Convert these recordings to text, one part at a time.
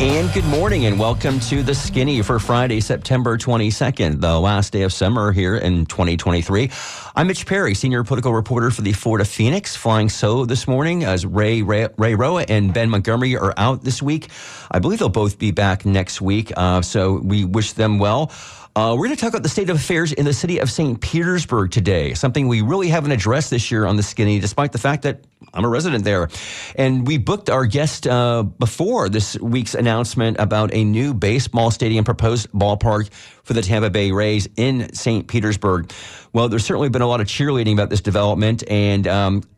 And good morning and welcome to The Skinny for Friday, September 22nd, the last day of summer here in 2023. I'm Mitch Perry, senior political reporter for the Florida Phoenix, flying solo this morning as Ray Roa and Ben Montgomery are out this week. I believe they'll both be back next week, so we wish them well. We're going to talk about the state of affairs in the city of St. Petersburg today, something we really haven't addressed this year on The Skinny, despite the fact that I'm a resident there. And we booked our guest before this week's announcement about a new baseball stadium proposed ballpark for the Tampa Bay Rays in St. Petersburg. Well, there's certainly been a lot of cheerleading about this development, and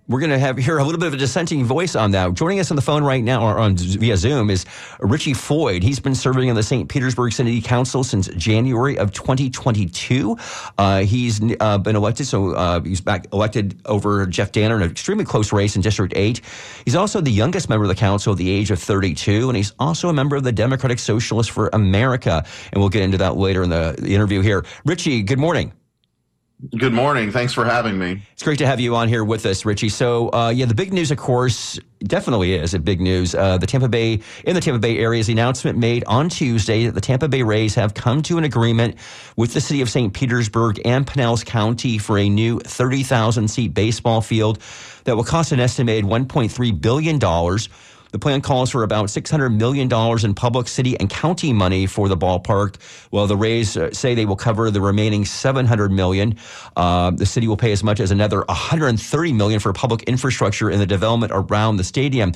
we're going to hear a little bit of a dissenting voice on that. Joining us on the phone right now, or via Zoom, is Richie Floyd. He's been serving on the St. Petersburg City Council since January of 2022. He's been elected, so he's back elected over Jeff Danner in an extremely close race in District 8. He's also the youngest member of the council at the age of 32, and he's also a member of the Democratic Socialists for America. And we'll get into that later in the interview here. Richie, good morning. Good morning. Thanks for having me. It's great to have you on here with us, Richie. So, the big news, of course, definitely is a big news. The Tampa Bay area's announcement made on Tuesday that the Tampa Bay Rays have come to an agreement with the city of St. Petersburg and Pinellas County for a new 30,000-seat baseball field that will cost an estimated $1.3 billion. The plan calls for about $600 million in public, city, and county money for the ballpark. Well, the Rays say they will cover the remaining $700 million. The city will pay as much as another $130 million for public infrastructure and the development around the stadium.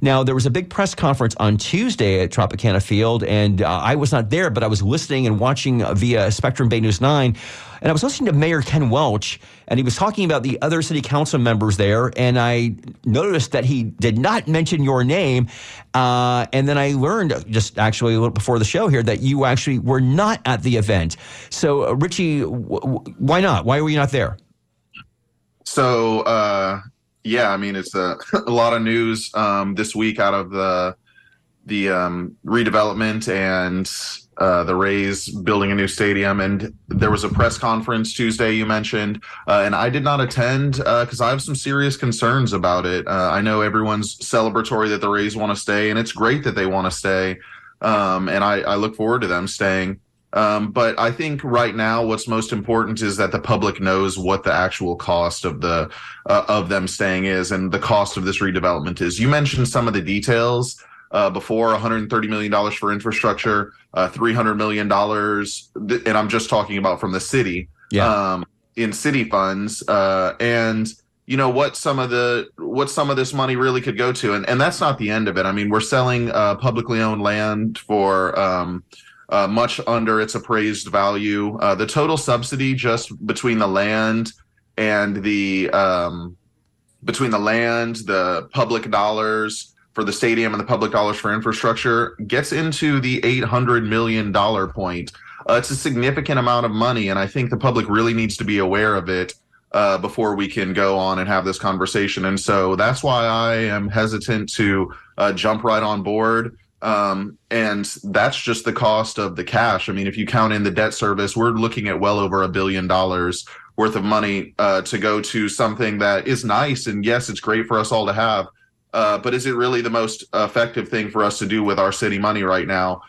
Now, there was a big press conference on Tuesday at Tropicana Field, and I was not there, but I was listening and watching via Spectrum Bay News 9. And I was listening to Mayor Ken Welch, and he was talking about the other city council members there, and I noticed that he did not mention your name. And then I learned just actually a little before the show here that you actually were not at the event. So, Richie, why not? Why were you not there? So, it's a lot of news this week out of the redevelopment and the Rays building a new stadium. And there was a press conference Tuesday you mentioned, and I did not attend because I have some serious concerns about it. I know everyone's celebratory that the Rays want to stay, and it's great that they want to stay, and I look forward to them staying. But I think right now what's most important is that the public knows what the actual cost of the of them staying is and the cost of this redevelopment is. You mentioned some of the details. Before $130 million for infrastructure, $300 million, and I'm just talking about from the city, in city funds, and you know what some of this money really could go to, and that's not the end of it. I mean, we're selling publicly owned land for much under its appraised value. The total subsidy just between the land and the public dollars for the stadium and the public dollars for infrastructure gets into the $800 million point. It's a significant amount of money, and I think the public really needs to be aware of it before we can go on and have this conversation. And so that's why I am hesitant to jump right on board. And that's just the cost of the cash. I mean, if you count in the debt service, we're looking at well over $1 billion worth of money to go to something that is nice. And yes, it's great for us all to have. But is it really the most effective thing for us to do with our city money right now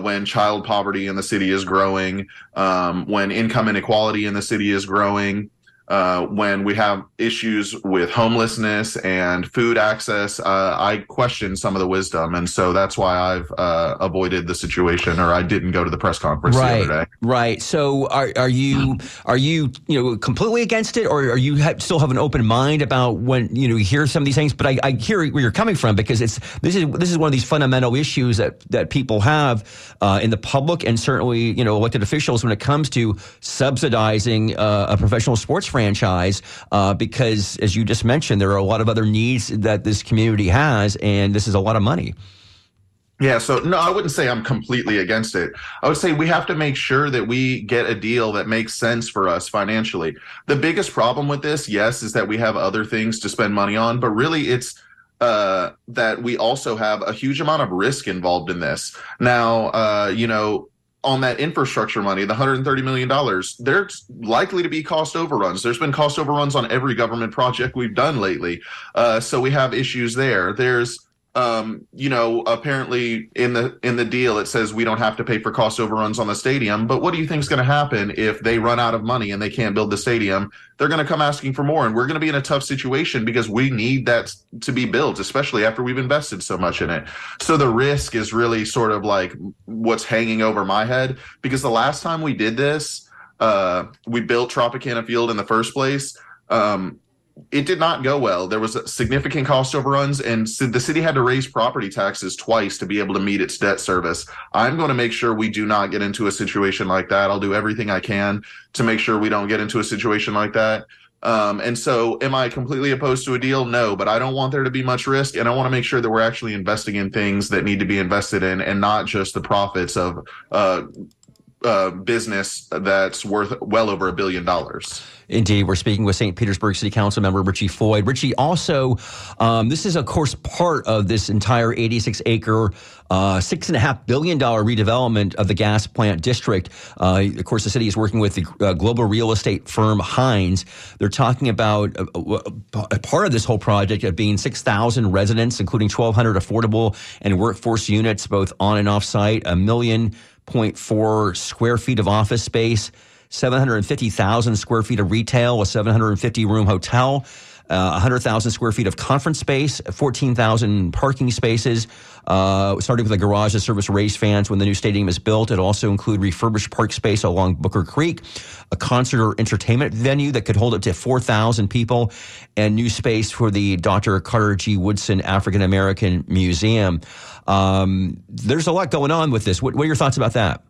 when child poverty in the city is growing, when income inequality in the city is growing, when we have issues with homelessness and food access? I question some of the wisdom. And so that's why I've avoided the situation, or I didn't go to the press conference the other day. Right. So are you completely against it, or are you still have an open mind about when, you hear some of these things? But I hear where you're coming from, because this is one of these fundamental issues that people have in the public, and certainly, elected officials, when it comes to subsidizing a professional sports franchise, because as you just mentioned, there are a lot of other needs that this community has, and this is a lot of money. Yeah, so no, I wouldn't say I'm completely against it. I would say we have to make sure that we get a deal that makes sense for us financially. The biggest problem with this, yes, is that we have other things to spend money on, but really it's that we also have a huge amount of risk involved in this. Now, on that infrastructure money, the $130 million, there's likely to be cost overruns. There's been cost overruns on every government project we've done lately. So we have issues there. There's you know, apparently in the deal, it says we don't have to pay for cost overruns on the stadium. But what do you think is going to happen if they run out of money and they can't build the stadium? They're going to come asking for more. And we're going to be in a tough situation because we need that to be built, especially after we've invested so much in it. So the risk is really sort of like what's hanging over my head, because the last time we did this, we built Tropicana Field in the first place. It did not go well. There was significant cost overruns, and the city had to raise property taxes twice to be able to meet its debt service. I'm going to make sure we do not get into a situation like that. I'll do everything I can to make sure we don't get into a situation like that. And so am I completely opposed to a deal? No, but I don't want there to be much risk, and I want to make sure that we're actually investing in things that need to be invested in and not just the profits of business that's worth well over $1 billion. Indeed. We're speaking with St. Petersburg City Council member Richie Floyd. Richie, also, this is, of course, part of this entire 86-acre, $6.5 billion redevelopment of the gas plant district. Of course, the city is working with the global real estate firm Hines. They're talking about a part of this whole project of being 6,000 residents, including 1,200 affordable and workforce units, both on and off site, 1.4 million square feet of office space, 750,000 square feet of retail, a 750-room hotel, 100,000 square feet of conference space, 14,000 parking spaces, starting with a garage to service Rays fans when the new stadium is built. It also include refurbished park space along Booker Creek, a concert or entertainment venue that could hold up to 4,000 people, and new space for the Dr. Carter G. Woodson African American Museum. There's a lot going on with this. What are your thoughts about that?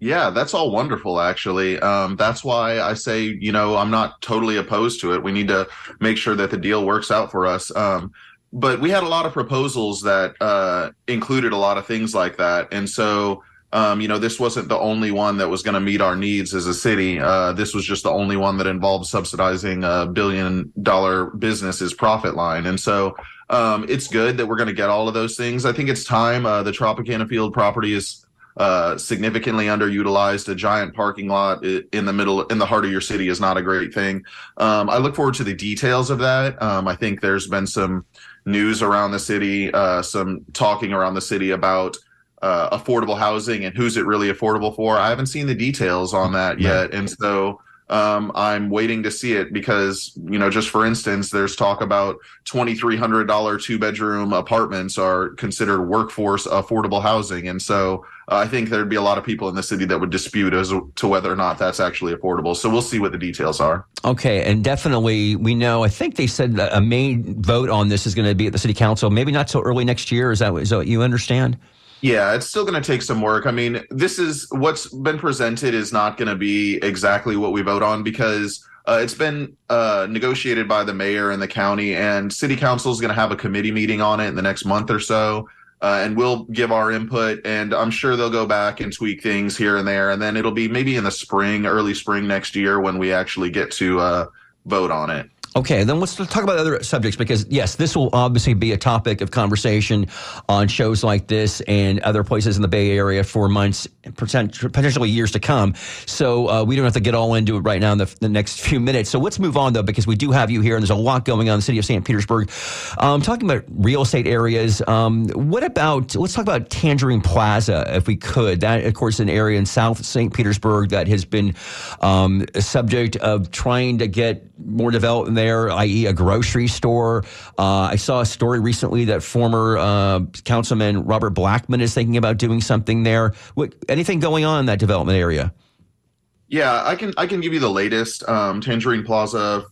Yeah, that's all wonderful, actually. That's why I say, you know, I'm not totally opposed to it. We need to make sure that the deal works out for us. But we had a lot of proposals that included a lot of things like that. And so, you know, this wasn't the only one that was going to meet our needs as a city. This was just the only one that involved subsidizing $1 billion business's profit line. And so it's good that we're going to get all of those things. I think it's time. The Tropicana Field property is significantly underutilized. A giant parking lot in the heart of your city is not a great thing. I look forward to the details of that. I think there's been some news around the city, some talking around the city about affordable housing and who's it really affordable for. I haven't seen the details on that yet. And so I'm waiting to see it because, you know, just for instance, there's talk about $2,300 two-bedroom apartments are considered workforce affordable housing. And so I think there'd be a lot of people in the city that would dispute as to whether or not that's actually affordable. So we'll see what the details are. Okay. And definitely, we know, I think they said that a main vote on this is going to be at the city council, maybe not so early next year. Is that what you understand? Yeah, it's still going to take some work. I mean, this is what's been presented is not going to be exactly what we vote on because it's been negotiated by the mayor and the county, and city council is going to have a committee meeting on it in the next month or so. And we'll give our input, and I'm sure they'll go back and tweak things here and there. And then it'll be maybe in the spring, early spring next year when we actually get to vote on it. Okay, then let's talk about other subjects because, yes, this will obviously be a topic of conversation on shows like this and other places in the Bay Area for months, potentially years to come. So we don't have to get all into it right now in the next few minutes. So let's move on, though, because we do have you here and there's a lot going on in the city of St. Petersburg. Talking about real estate areas, let's talk about Tangerine Plaza, if we could. That, of course, is an area in South St. Petersburg that has been a subject of trying to get more development there, i.e. a grocery store. I saw a story recently that former Councilman Robert Blackman is thinking about doing something there. Anything going on in that development area? Yeah, I can give you the latest. Tangerine Plaza,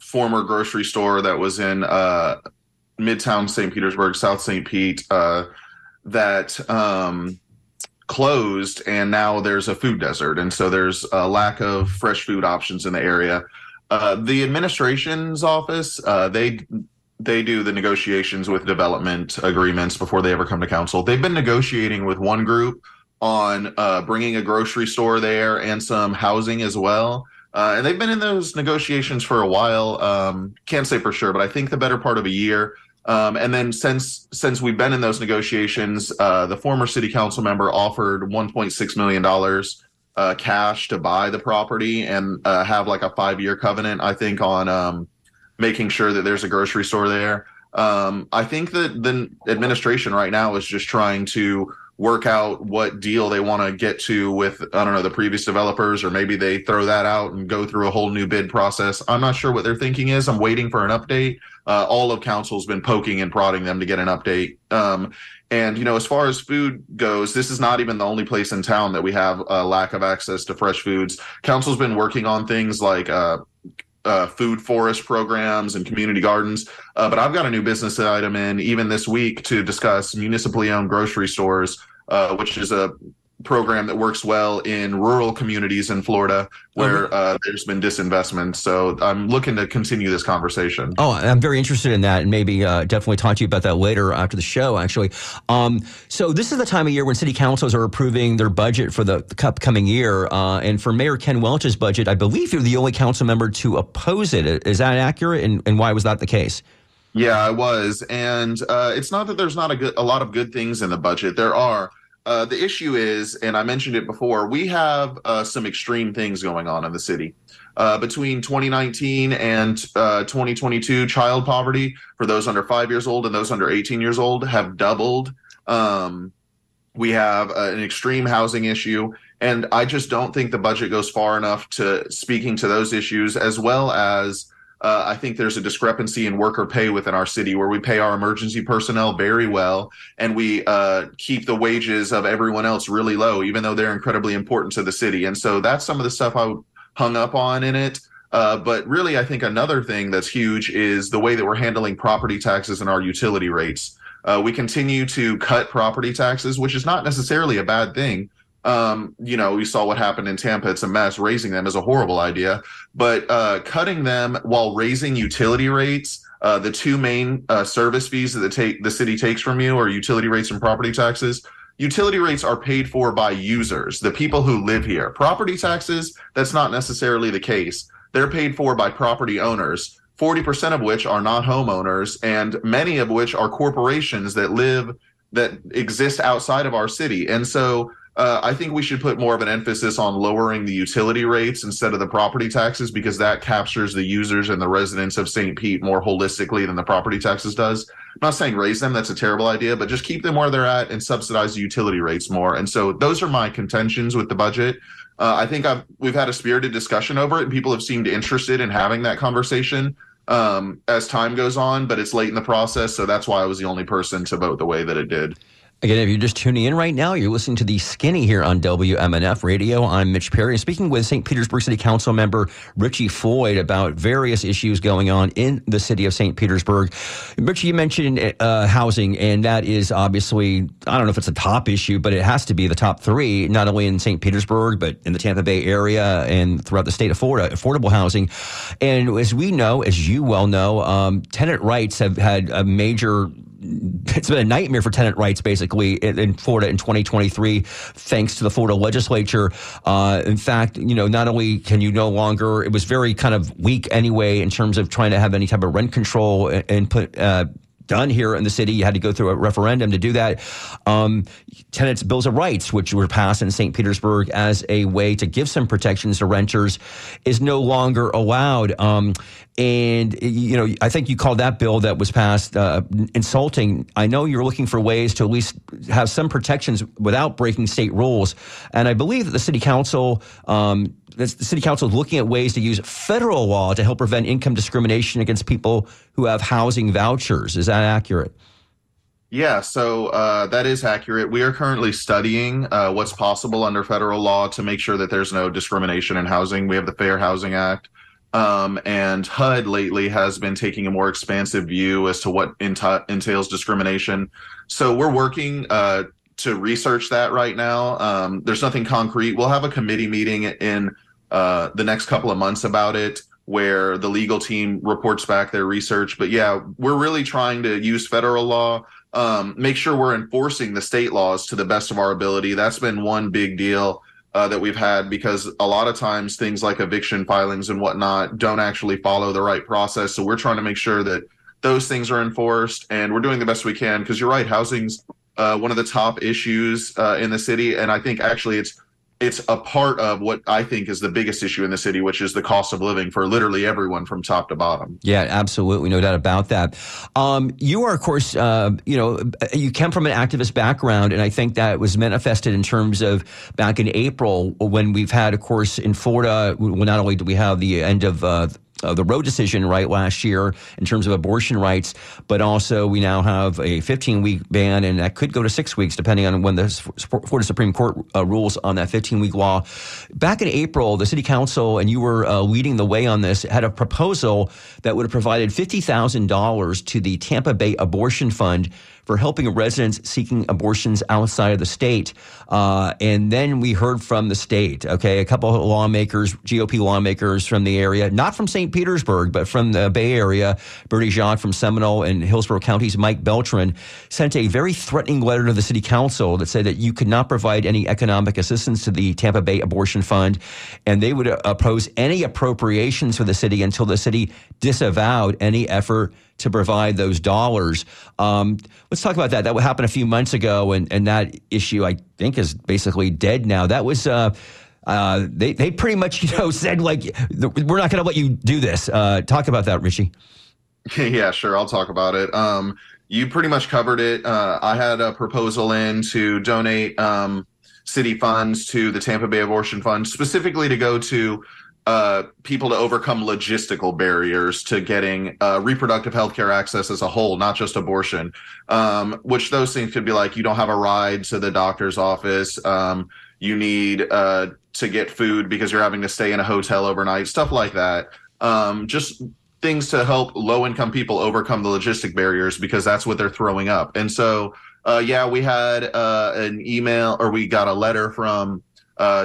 former grocery store that was in Midtown St. Petersburg, South St. Pete, that closed, and now there's a food desert. And so there's a lack of fresh food options in the area. The administration's office, they do the negotiations with development agreements before they ever come to council. They've been negotiating with one group on bringing a grocery store there and some housing as well. And they've been in those negotiations for a while. Can't say for sure, but I think the better part of a year. And then since we've been in those negotiations, the former city council member offered $1.6 million cash to buy the property and have like a 5-year covenant, I think, on making sure that there's a grocery store there. I think that the administration right now is just trying to work out what deal they want to get to with, I don't know, the previous developers, or maybe they throw that out and go through a whole new bid process. I'm not sure what their thinking is. I'm waiting for an update. All of council's been poking and prodding them to get an update. And, you know, as far as food goes, this is not even the only place in town that we have a lack of access to fresh foods. Council's been working on things like food forest programs and community gardens. But I've got a new business item in even this week to discuss municipally owned grocery stores, which is a program that works well in rural communities in Florida where there's been disinvestment. So I'm looking to continue this conversation. Oh, I'm very interested in that, and maybe definitely talk to you about that later after the show, actually. So this is the time of year when city councils are approving their budget for the upcoming year. And for Mayor Ken Welch's budget, I believe you're the only council member to oppose it. Is that accurate? And why was that the case? Yeah, I was. And it's not that there's not a lot of good things in the budget. There are. The issue is, and I mentioned it before, we have some extreme things going on in the city. Between 2019 and 2022, child poverty for those under 5 years old and those under 18 years old have doubled. We have an extreme housing issue, and I just don't think the budget goes far enough to speaking to those issues, as well as I think there's a discrepancy in worker pay within our city where we pay our emergency personnel very well, and we keep the wages of everyone else really low, even though they're incredibly important to the city. And so that's some of the stuff I hung up on in it. But really, I think another thing that's huge is the way that we're handling property taxes and our utility rates. We continue to cut property taxes, which is not necessarily a bad thing. You know, we saw what happened in Tampa. It's a mess. Raising them is a horrible idea, but cutting them while raising utility rates, the two main service fees that the city takes from you are utility rates and property taxes. Utility rates are paid for by users, the people who live here. Property taxes, that's not necessarily the case. They're paid for by property owners, 40% of which are not homeowners, and many of which are corporations that exist outside of our city. And so I think we should put more of an emphasis on lowering the utility rates instead of the property taxes, because that captures the users and the residents of St. Pete more holistically than the property taxes does. I'm not saying raise them. That's a terrible idea, but just keep them where they're at and subsidize the utility rates more. And so those are my contentions with the budget. I think we've had a spirited discussion over it, and people have seemed interested in having that conversation as time goes on, but it's late in the process. So that's why I was the only person to vote the way that it did. Again, if you're just tuning in right now, you're listening to The Skinny here on WMNF Radio. I'm Mitch Perry, speaking with St. Petersburg City Council member Richie Floyd about various issues going on in the city of St. Petersburg. Richie, you mentioned housing, and that is obviously, I don't know if it's a top issue, but it has to be the top three, not only in St. Petersburg, but in the Tampa Bay area and throughout the state of Florida, affordable housing. And as we know, as you well know, tenant rights have had a major... It's been a nightmare for tenant rights, basically, in Florida in 2023, thanks to the Florida legislature. In fact, you know, not only can you no longer, it was very kind of weak anyway in terms of trying to have any type of rent control and put done here in the city. You had to go through a referendum to do that. Tenants' bills of rights, which were passed in St. Petersburg as a way to give some protections to renters, is no longer allowed. And, you know, I think you called that bill that was passed insulting. I know you're looking for ways to at least have some protections without breaking state rules. And I believe that the city council is looking at ways to use federal law to help prevent income discrimination against people who have housing vouchers. Is that accurate? Yeah, so that is accurate. We are currently studying what's possible under federal law to make sure that there's no discrimination in housing. We have the Fair Housing Act. And HUD lately has been taking a more expansive view as to what entails discrimination. So we're working to research that right now. There's nothing concrete. We'll have a committee meeting in the next couple of months about it, where the legal team reports back their research. But yeah, we're really trying to use federal law, make sure we're enforcing the state laws to the best of our ability. That's been one big deal that we've had, because a lot of times things like eviction filings and whatnot don't actually follow the right process. So we're trying to make sure that those things are enforced, and we're doing the best we can, because you're right, housing's one of the top issues in the city. And I think actually it's it's a part of what I think is the biggest issue in the city, which is the cost of living for literally everyone from top to bottom. Yeah, absolutely. No doubt about that. You are, of course, you came from an activist background, and I think that was manifested in terms of back in April when we've had, of course, in Florida, not only do we have the end of the Roe decision right last year in terms of abortion rights, but also we now have a 15-week ban, and that could go to 6 weeks depending on when the Florida Supreme Court rules on that 15-week law. Back in April, the city council, and you were leading the way on this, had a proposal that would have provided $50,000 to the Tampa Bay Abortion Fund for helping residents seeking abortions outside of the state. And then we heard from the state, okay, a couple of lawmakers, GOP lawmakers from the area, not from St. Petersburg, but from the Bay Area, Bernie Jacques from Seminole and Hillsborough counties, Mike Beltran, sent a very threatening letter to the city council that said that you could not provide any economic assistance to the Tampa Bay Abortion Fund, and they would oppose any appropriations for the city until the city disavowed any effort to provide those dollars. Let's talk about that. That happened a few months ago, and that issue, I think, is basically dead now. That was they pretty much said, like, we're not going to let you do this. Talk about that, Richie. Yeah, sure. I'll talk about it. You pretty much covered it. I had a proposal in to donate city funds to the Tampa Bay Abortion Fund, specifically to go to people to overcome logistical barriers to getting reproductive health care access as a whole, not just abortion, which those things could be like you don't have a ride to the doctor's office, you need to get food because you're having to stay in a hotel overnight, stuff like that. Just things to help low-income people overcome the logistic barriers because that's what they're throwing up. And so, we had an email, or we got a letter from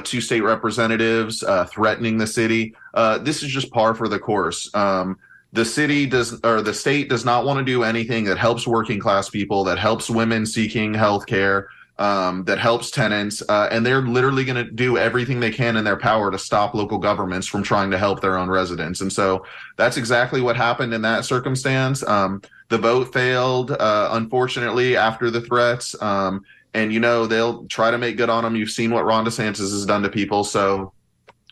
two state representatives threatening the city. This is just par for the course. The state does not want to do anything that helps working class people, that helps women seeking health care, that helps tenants. And they're literally going to do everything they can in their power to stop local governments from trying to help their own residents. And so that's exactly what happened in that circumstance. The vote failed, unfortunately, after the threats. And, they'll try to make good on them. You've seen what Ron DeSantis has done to people. So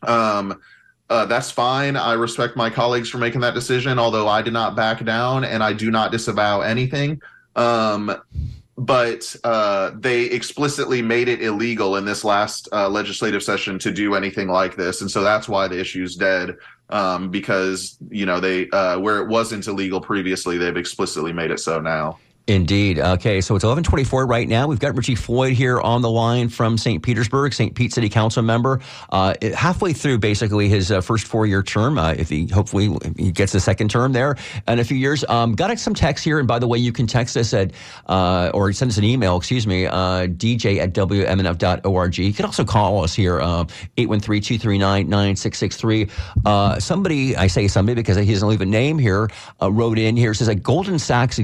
that's fine. I respect my colleagues for making that decision, although I did not back down and I do not disavow anything. But they explicitly made it illegal in this last legislative session to do anything like this. And so that's why the issue's dead, because, they where it wasn't illegal previously, they've explicitly made it so now. Indeed. Okay, so it's 11:24 right now. We've got Richie Floyd here on the line from St. Petersburg, St. Pete City Council member, halfway through basically his first four-year term. If he hopefully he gets a second term there in a few years. Got some text here, and by the way, you can text us at or send us an email. DJ@WMNF.org. You can also call us here 813-239-9663. Somebody because he doesn't leave a name here wrote in here, says a Goldman Sachs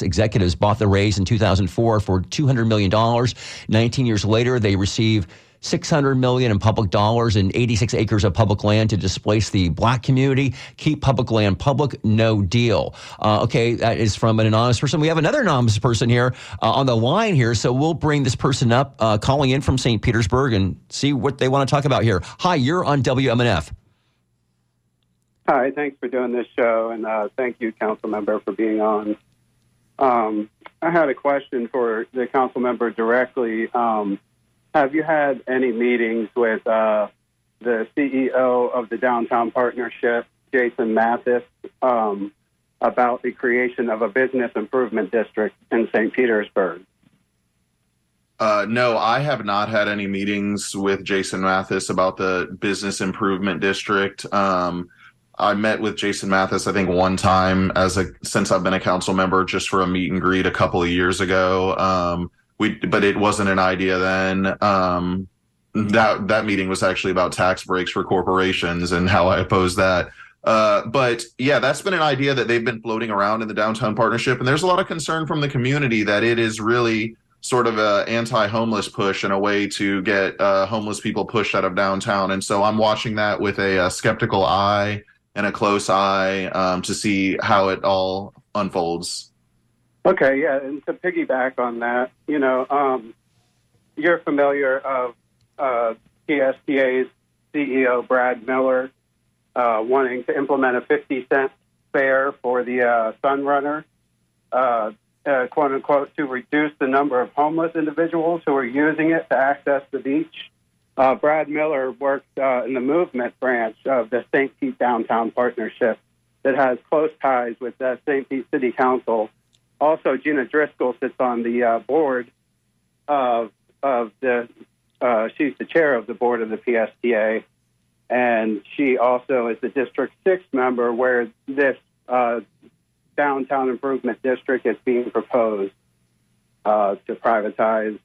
executives bought the Rays in 2004 for $200 million. 19 years later, they receive $600 million in public dollars and 86 acres of public land to displace the black community. Keep public land public, no deal. Okay, that is from an anonymous person. We have another anonymous person here on the line here, so we'll bring this person up calling in from St. Petersburg and see what they want to talk about here. Hi, you're on WMNF. Hi, thanks for doing this show, and thank you, council member, for being on. I had a question for the council member directly. Have you had any meetings with the CEO of the Downtown Partnership, Jason Mathis, about the creation of a business improvement district in St. Petersburg? No, I have not had any meetings with Jason Mathis about the business improvement district. I met with Jason Mathis, I think, one time since I've been a council member, just for a meet and greet a couple of years ago. But it wasn't an idea then. That meeting was actually about tax breaks for corporations and how I opposed that. But yeah, that's been an idea that they've been floating around in the Downtown Partnership, and there's a lot of concern from the community that it is really sort of a anti-homeless push and a way to get homeless people pushed out of downtown. And so I'm watching that with a skeptical eye and a close eye to see how it all unfolds. Okay, yeah, and to piggyback on that, you're familiar of PSTA's CEO, Brad Miller, wanting to implement a 50-cent fare for the Sunrunner, quote-unquote, to reduce the number of homeless individuals who are using it to access the beach. Brad Miller worked in the movement branch of the St. Pete Downtown Partnership that has close ties with the St. Pete City Council. Also, Gina Driscoll sits on the board of the she's the chair of the board of the PSTA, and she also is the District 6 member where this downtown improvement district is being proposed to privatize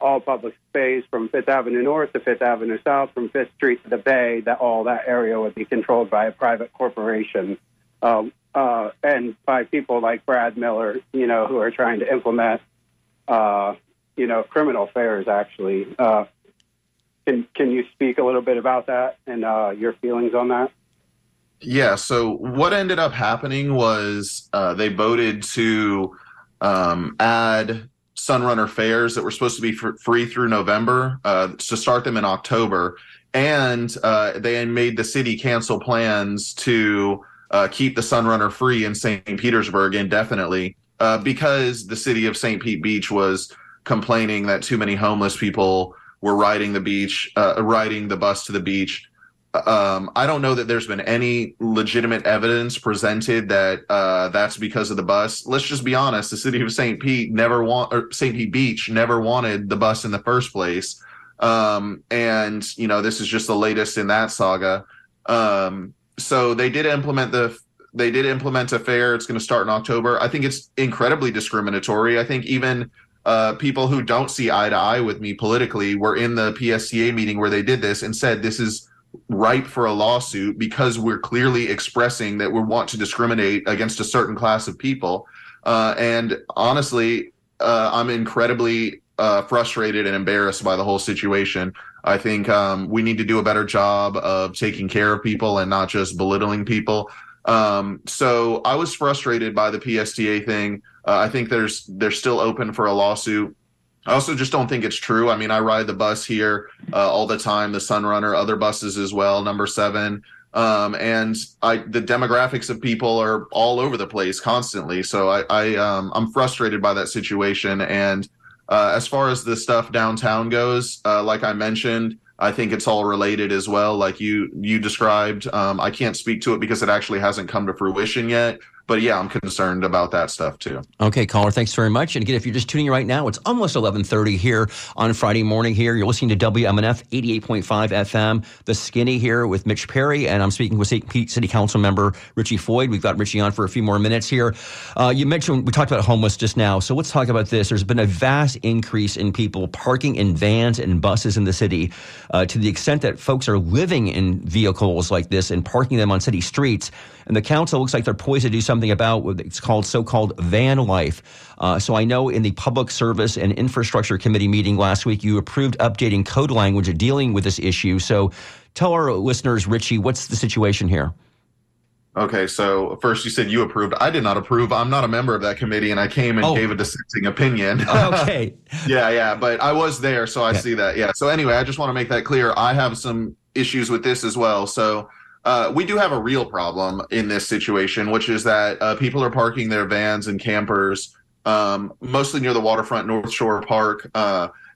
all public space from Fifth Avenue North to Fifth Avenue South, from Fifth Street to the Bay, that all that area would be controlled by a private corporation and by people like Brad Miller, you know, who are trying to implement, you know, criminal fares, actually. Can you speak a little bit about that and your feelings on that? Yeah, so what ended up happening was they voted to add Sunrunner fares that were supposed to be free through November to start them in October. And they made the city cancel plans to keep the Sunrunner free in St. Petersburg indefinitely because the city of St. Pete Beach was complaining that too many homeless people were riding the beach, riding the bus to the beach. I don't know that there's been any legitimate evidence presented that that's because of the bus. Let's just be honest. The city of St. Pete St. Pete Beach never wanted the bus in the first place. And, you know, this is just the latest in that saga. So they did implement a fare. It's going to start in October. I think it's incredibly discriminatory. I think even people who don't see eye to eye with me politically were in the PSTA meeting where they did this and said this is ripe for a lawsuit because we're clearly expressing that we want to discriminate against a certain class of people. And honestly, I'm incredibly frustrated and embarrassed by the whole situation. I think we need to do a better job of taking care of people and not just belittling people. So I was frustrated by the PSTA thing. I think they're still open for a lawsuit. I also just don't think it's true. I mean, I ride the bus here all the time, the Sunrunner, other buses as well, number 7. And the demographics of people are all over the place constantly. So I'm frustrated by that situation. And as far as the stuff downtown goes, like I mentioned, I think it's all related as well, like you described. I can't speak to it because it actually hasn't come to fruition yet. But, yeah, I'm concerned about that stuff, too. Okay, caller, thanks very much. And, again, if you're just tuning in right now, it's almost 11:30 here on Friday morning here. You're listening to WMNF 88.5 FM, The Skinny here with Mitch Perry. And I'm speaking with St. Pete City Council member Richie Floyd. We've got Richie on for a few more minutes here. You mentioned we talked about homeless just now. So let's talk about this. There's been a vast increase in people parking in vans and buses in the city to the extent that folks are living in vehicles like this and parking them on city streets. And the council looks like they're poised to do something about what it's called so-called van life. So I know in the Public Service and Infrastructure Committee meeting last week, you approved updating code language of dealing with this issue. So tell our listeners, Richie, what's the situation here? Okay, so first you said you approved. I did not approve. I'm not a member of that committee, and I came and gave a dissenting opinion. Okay. Yeah, but I was there, so I see that. Yeah, so anyway, I just want to make that clear. I have some issues with this as well. So we do have a real problem in this situation, which is that people are parking their vans and campers mostly near the waterfront North Shore Park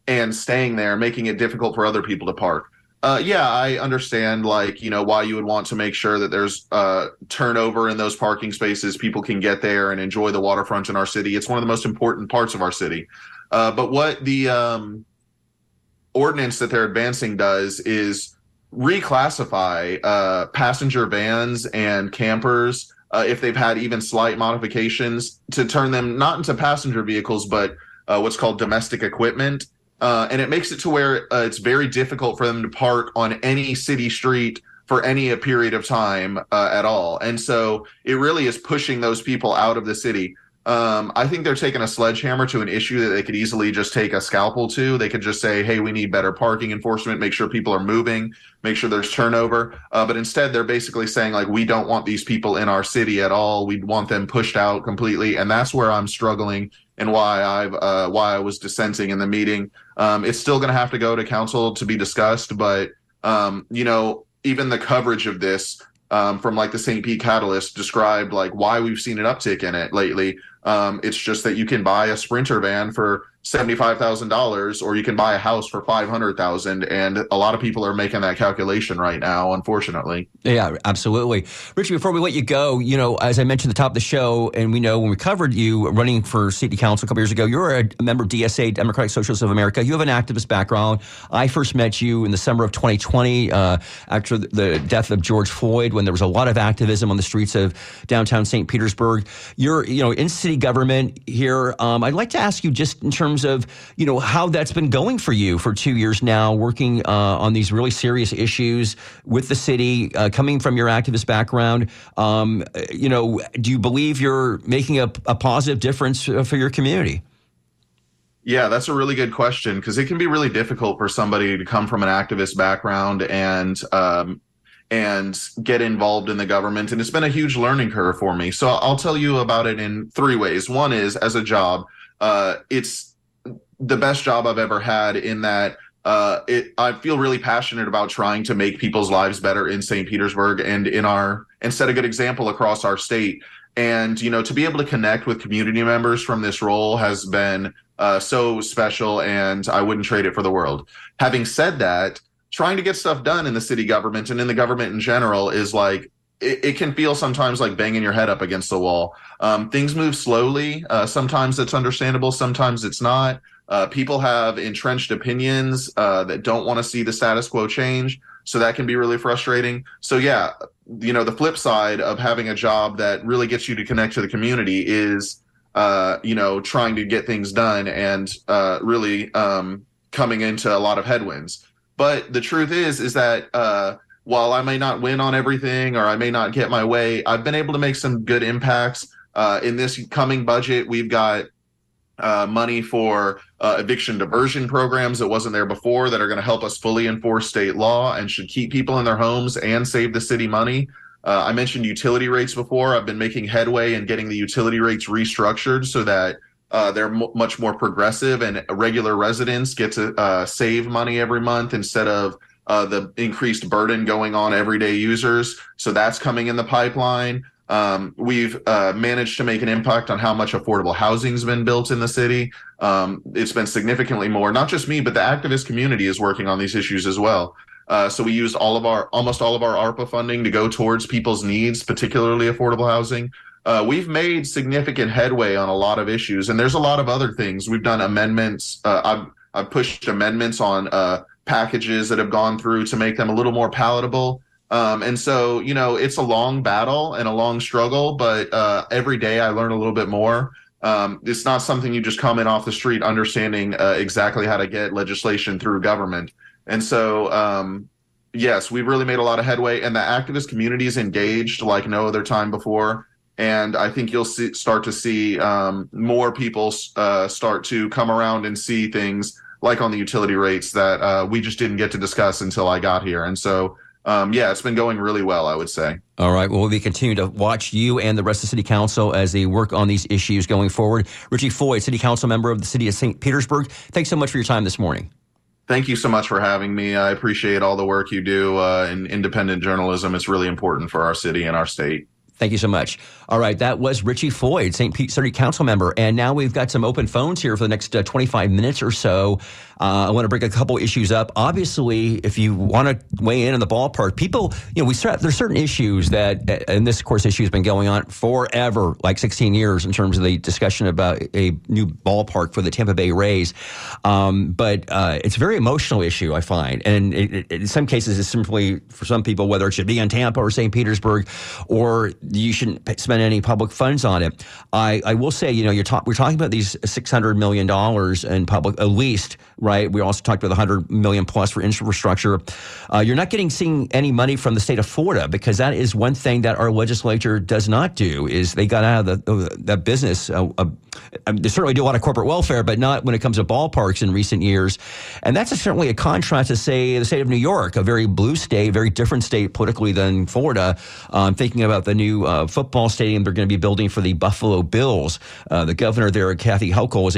and staying there, making it difficult for other people to park. I understand, like, you know, why you would want to make sure that there's turnover in those parking spaces. People can get there and enjoy the waterfront in our city. It's one of the most important parts of our city. But what the ordinance that they're advancing does is reclassify passenger vans and campers if they've had even slight modifications to turn them not into passenger vehicles but what's called domestic equipment, and it makes it to where it's very difficult for them to park on any city street for any period of time at all. And so it really is pushing those people out of the city. I think they're taking a sledgehammer to an issue that they could easily just take a scalpel to. They could just say, hey, we need better parking enforcement, make sure people are moving, make sure there's turnover. But instead, they're basically saying, like, we don't want these people in our city at all. We want them pushed out completely. And that's where I'm struggling and why I was dissenting in the meeting. It's still going to have to go to council to be discussed, but, you know, even the coverage of this from like the St. Pete Catalyst described like why we've seen an uptick in it lately. It's just that you can buy a Sprinter van for $75,000 or you can buy a house for $500,000. And a lot of people are making that calculation right now, unfortunately. Yeah, absolutely. Richie, before we let you go, you know, as I mentioned at the top of the show, and we know when we covered you running for city council a couple years ago, you were a member of DSA, Democratic Socialists of America. You have an activist background. I first met you in the summer of 2020 after the death of George Floyd, when there was a lot of activism on the streets of downtown St. Petersburg. You're, you know, in city government here. I'd like to ask you just in terms of, you know, how that's been going for you for 2 years now, working on these really serious issues with the city, coming from your activist background. You know, do you believe you're making a positive difference for your community? Yeah, that's a really good question, because it can be really difficult for somebody to come from an activist background and get involved in the government. And it's been a huge learning curve for me. So I'll tell you about it in three ways. One is as a job. It's the best job I've ever had in that I feel really passionate about trying to make people's lives better in St. Petersburg and set a good example across our state. And, you know, to be able to connect with community members from this role has been so special, and I wouldn't trade it for the world. Having said that, trying to get stuff done in the city government and in the government in general is like, it can feel sometimes like banging your head up against the wall. Things move slowly. Sometimes it's understandable. Sometimes it's not. People have entrenched opinions that don't want to see the status quo change. So that can be really frustrating. So yeah, you know, the flip side of having a job that really gets you to connect to the community is, you know, trying to get things done and really coming into a lot of headwinds. But the truth is that, while I may not win on everything or I may not get my way, I've been able to make some good impacts. In this coming budget, we've got money for eviction diversion programs that wasn't there before that are going to help us fully enforce state law and should keep people in their homes and save the city money. I mentioned utility rates before. I've been making headway in getting the utility rates restructured so that they're much more progressive and regular residents get to save money every month instead of the increased burden going on everyday users. So that's coming in the pipeline. We've managed to make an impact on how much affordable housing's been built in the city. It's been significantly more. Not just me, but the activist community is working on these issues as well. So we used almost all of our ARPA funding to go towards people's needs, particularly affordable housing. We've made significant headway on a lot of issues, and there's a lot of other things. We've done amendments. I've pushed amendments on packages that have gone through to make them a little more palatable. And so, you know, it's a long battle and a long struggle, but every day I learn a little bit more. It's not something you just come in off the street understanding exactly how to get legislation through government. And so, yes, we've really made a lot of headway, and the activist community is engaged like no other time before. And I think you'll start to see more people start to come around and see things like on the utility rates that we just didn't get to discuss until I got here. And so, yeah, it's been going really well, I would say. All right. Well, we continue to watch you and the rest of the city council as they work on these issues going forward. Richie Floyd, city council member of the city of St. Petersburg, thanks so much for your time this morning. Thank you so much for having me. I appreciate all the work you do in independent journalism. It's really important for our city and our state. Thank you so much. All right. That was Richie Floyd, St. Pete City Council member. And now we've got some open phones here for the next 25 minutes or so. I want to bring a couple issues up. Obviously, if you want to weigh in the ballpark, people, you know, there's certain issues that, and this, of course, issue has been going on forever, like 16 years in terms of the discussion about a new ballpark for the Tampa Bay Rays. But it's a very emotional issue, I find. And in some cases, it's simply for some people, whether it should be in Tampa or St. Petersburg, or you shouldn't spend any public funds on it. I will say, you know, we're talking about these $600 million in public, at least, right? We also talked about $100 million plus for infrastructure. You're not seeing any money from the state of Florida, because that is one thing that our legislature does not do, is they got out of that business. They certainly do a lot of corporate welfare, but not when it comes to ballparks in recent years. And that's certainly a contrast to, say, the state of New York, a very blue state, very different state politically than Florida. I'm thinking about the new new football stadium they're going to be building for the Buffalo Bills. The governor there, Kathy Hochul, is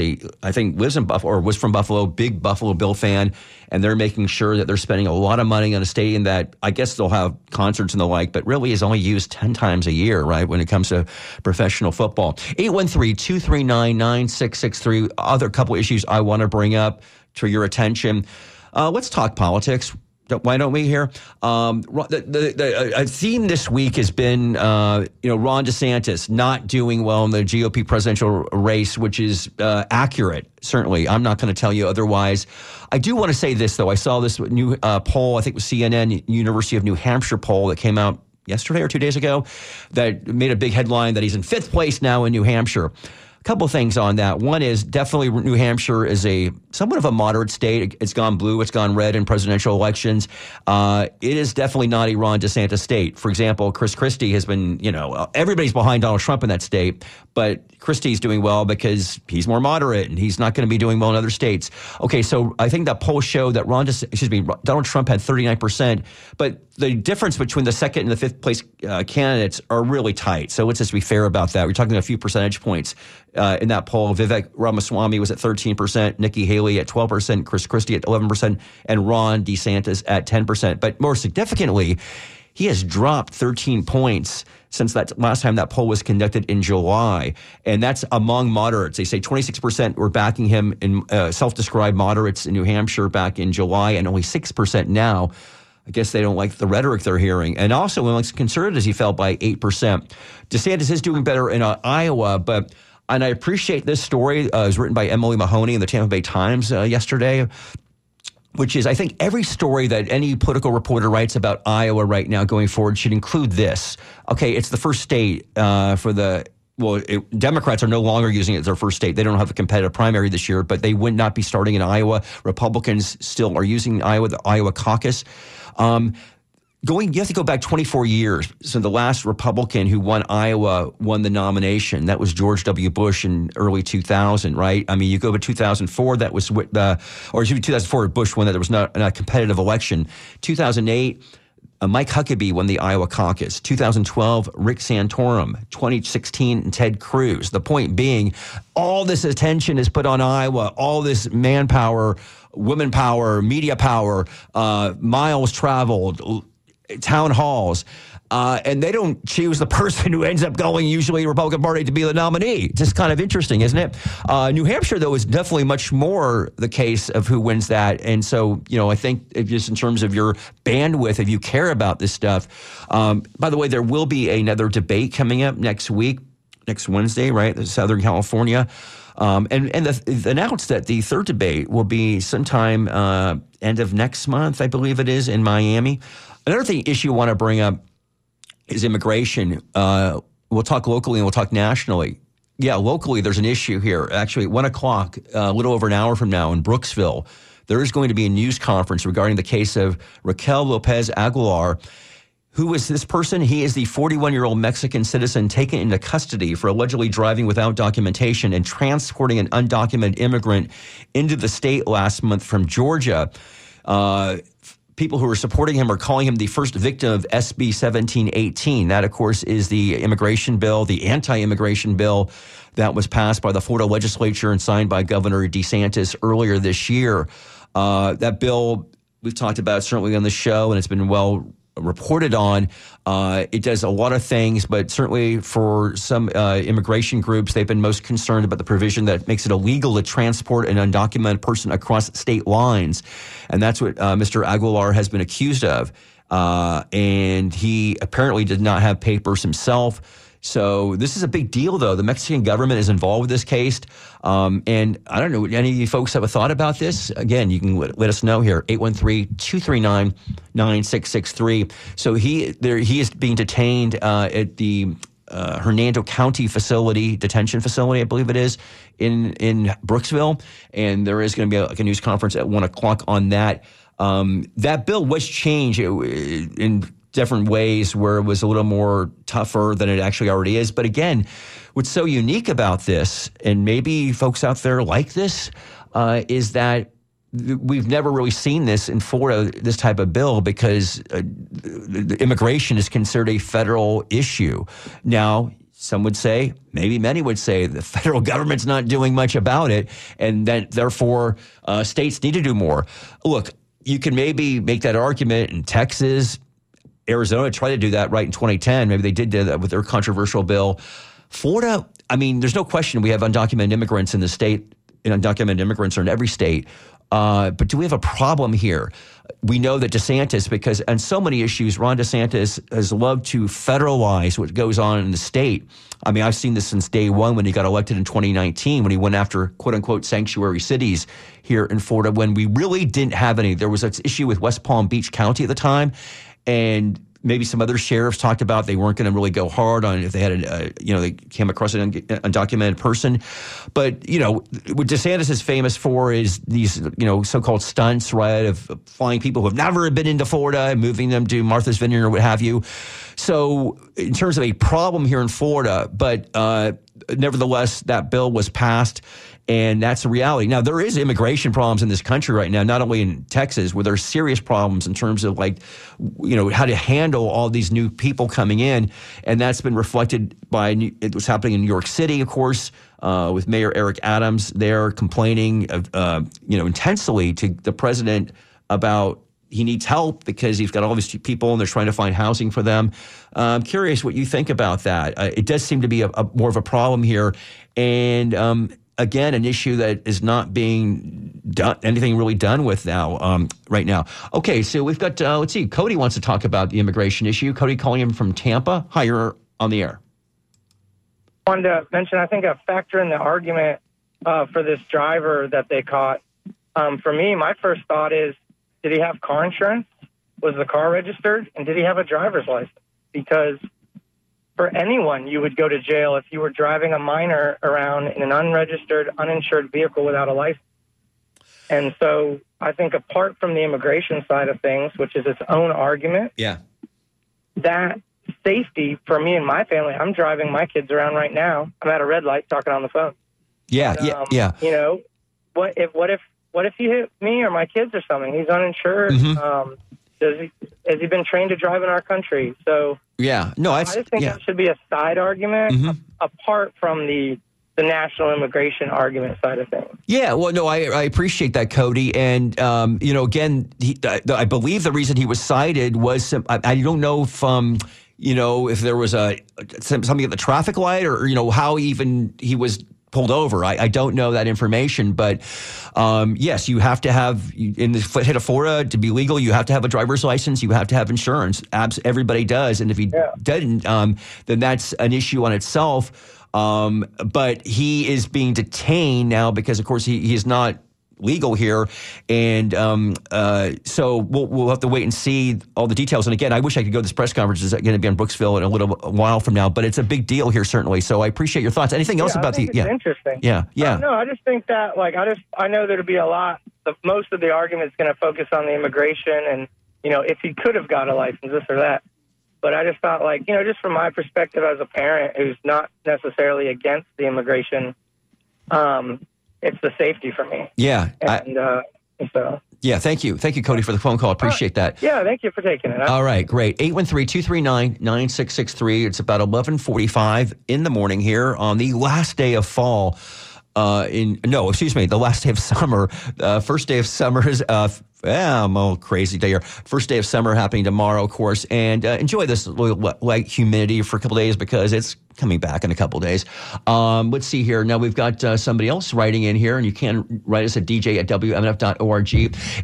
lives in Buffalo or was from Buffalo, big Buffalo Bill fan, and they're making sure that they're spending a lot of money on a stadium that I guess they'll have concerts and the like, but really is only used 10 times a year, right, when it comes to professional football. 813-239-9663. Other couple issues I want to bring up to your attention. Let's talk politics. Why don't we hear? The theme this week has been, Ron DeSantis not doing well in the GOP presidential race, which is accurate, certainly. I'm not going to tell you otherwise. I do want to say this, though. I saw this new poll, I think it was CNN, University of New Hampshire poll that came out yesterday or 2 days ago that made a big headline that he's in fifth place now in New Hampshire. A couple things on that. One is definitely New Hampshire is a somewhat of a moderate state. It's gone blue. It's gone red in presidential elections. It is definitely not a Ron DeSantis state. For example, Chris Christie has been, everybody's behind Donald Trump in that state, but Christie's doing well because he's more moderate and he's not going to be doing well in other states. Okay, so I think that poll showed that Donald Trump had 39%, but the difference between the second and the fifth place candidates are really tight. So let's just be fair about that. We're talking a few percentage points in that poll. Vivek Ramaswamy was at 13%, Nikki Haley at 12%, Chris Christie at 11%, and Ron DeSantis at 10%. But more significantly, he has dropped 13 points since that last time that poll was conducted in July. And that's among moderates. They say 26% were backing him in self-described moderates in New Hampshire back in July, and only 6% now. I guess they don't like the rhetoric they're hearing. And also, amongst conservatives, he fell by 8%. DeSantis is doing better in Iowa, and I appreciate this story. It was written by Emily Mahoney in the Tampa Bay Times yesterday, which is, I think, every story that any political reporter writes about Iowa right now going forward should include this. Okay, it's the first state Democrats are no longer using it as their first state. They don't have a competitive primary this year, but they would not be starting in Iowa. Republicans still are using Iowa, the Iowa caucus. You have to go back 24 years. So the last Republican who won Iowa won the nomination. That was George W. Bush in early 2000, right? I mean, you go to 2004, that was or 2004, Bush won that. There was not a competitive election. 2008. Mike Huckabee won the Iowa caucus. 2012, Rick Santorum. 2016, and Ted Cruz. The point being, all this attention is put on Iowa. All this manpower, women power, media power, miles traveled, town halls. And they don't choose the person who ends up going, usually the Republican Party, to be the nominee. Just kind of interesting, isn't it? New Hampshire, though, is definitely much more the case of who wins that. And so, I think if just in terms of your bandwidth, if you care about this stuff. By the way, there will be another debate coming up next Wednesday, right? The Southern California. And announced that the third debate will be sometime end of next month, I believe it is, in Miami. Another issue I want to bring up is immigration. We'll talk locally and we'll talk nationally. Yeah, locally, there's an issue here. Actually, at 1:00, a little over an hour from now in Brooksville, there is going to be a news conference regarding the case of Raquel Lopez Aguilar. Who is this person? He is the 41-year-old Mexican citizen taken into custody for allegedly driving without documentation and transporting an undocumented immigrant into the state last month from Georgia. People who are supporting him are calling him the first victim of SB 1718. That, of course, is the immigration bill, the anti-immigration bill that was passed by the Florida legislature and signed by Governor DeSantis earlier this year. That bill we've talked about certainly on the show, and it's been well reported on. It does a lot of things, but certainly for some immigration groups, they've been most concerned about the provision that makes it illegal to transport an undocumented person across state lines. And that's what Mr. Aguilar has been accused of. And he apparently did not have papers himself. So this is a big deal, though. The Mexican government is involved with this case. And I don't know, any of you folks have a thought about this? Again, you can let us know here, 813-239-9663. So he is being detained at the Hernando County detention facility, I believe it is, in Brooksville. And there is going to be a news conference at 1:00 on that. That bill was changed in different ways where it was a little more tougher than it actually already is. But again, what's so unique about this, and maybe folks out there like this, is that we've never really seen this in Florida, this type of bill, because immigration is considered a federal issue. Now, some would say, maybe many would say, the federal government's not doing much about it, and that therefore states need to do more. Look, you can maybe make that argument in Texas. Arizona tried to do that right in 2010. Maybe they did do that with their controversial bill. Florida, I mean, there's no question we have undocumented immigrants in the state, and undocumented immigrants are in every state. But do we have a problem here? We know that DeSantis, because on so many issues, Ron DeSantis has loved to federalize what goes on in the state. I mean, I've seen this since day one when he got elected in 2019, when he went after, quote unquote, sanctuary cities here in Florida, when we really didn't have any. There was an issue with West Palm Beach County at the time, and maybe some other sheriffs talked about they weren't going to really go hard on if they had, they came across an undocumented person. But, what DeSantis is famous for is these, so-called stunts, right, of flying people who have never been into Florida and moving them to Martha's Vineyard or what have you. So in terms of a problem here in Florida, but nevertheless, that bill was passed. And that's the reality. Now, there is immigration problems in this country right now, not only in Texas, where there are serious problems in terms of how to handle all these new people coming in. And that's been reflected by what's happening in New York City, of course, with Mayor Eric Adams there complaining, intensely to the president about he needs help because he's got all these people and they're trying to find housing for them. I'm curious what you think about that. It does seem to be a more of a problem here. And, again, an issue that is not being done, anything really done with now, right now. Okay, so we've got, let's see, Cody wants to talk about the immigration issue. Cody calling in from Tampa. Hi, you're on the air. I wanted to mention, I think, a factor in the argument for this driver that they caught. For me, my first thought is, did he have car insurance? Was the car registered? And did he have a driver's license? Because for anyone, you would go to jail if you were driving a minor around in an unregistered, uninsured vehicle without a license. And so I think apart from the immigration side of things, which is its own argument, that safety for me and my family, I'm driving my kids around right now. I'm at a red light talking on the phone. Yeah. What if he hit me or my kids or something? He's uninsured. Mm-hmm. Has he been trained to drive in our country? So I just think that should be a side argument apart from the national immigration argument side of things. Yeah, well, no, I appreciate that, Cody. And, again, I believe the reason he was cited was I don't know if if there was something at the traffic light or, how even he was pulled over. I don't know that information, but yes, you have to have in the hit of Florida to be legal. You have to have a driver's license. You have to have insurance. Everybody does, and if he didn't, then that's an issue on itself. But he is being detained now because, of course, he is not legal here, and so we'll have to wait and see all the details. And again, I wish I could go to this press conference. It's going to be in Brooksville in a while from now, but it's a big deal here certainly. So I appreciate your thoughts. Anything else about the? It's interesting. No, I just think that I know there'll be a lot. Most of the argument is going to focus on the immigration and if he could have got a license, this or that. But I just thought just from my perspective as a parent who's not necessarily against the immigration. It's the safety for me. Yeah. And so. Yeah, thank you. Thank you, Cody, for the phone call. Appreciate that. Yeah, thank you for taking it. All right, great. 813-239-9663. It's about 11:45 in the morning here on the last day of fall. The last day of summer. First day of summer is I'm all crazy day here. First day of summer happening tomorrow, of course. And enjoy this light humidity for a couple days because it's coming back in a couple days. Let's see here. Now we've got somebody else writing in here, and you can write us at dj@wmnf.org.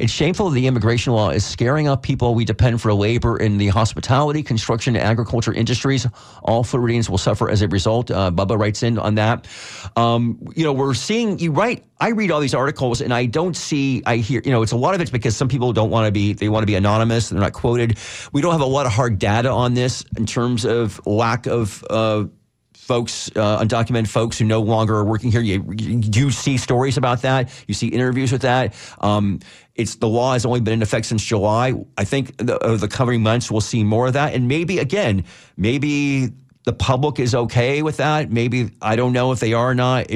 It's shameful the immigration law is scaring up people we depend for labor in the hospitality, construction, and agriculture industries. All Floridians will suffer as a result. Bubba writes in on that. We're seeing you write. I read all these articles and I hear it's a lot of it's because some people don't want to be, they want to be anonymous. They're not quoted. We don't have a lot of hard data on this in terms of lack of folks, undocumented folks who no longer are working here. You see stories about that. You see interviews with that. The law has only been in effect since July. I think the coming months we'll see more of that. And maybe the public is okay with that. Maybe, I don't know if they are or not.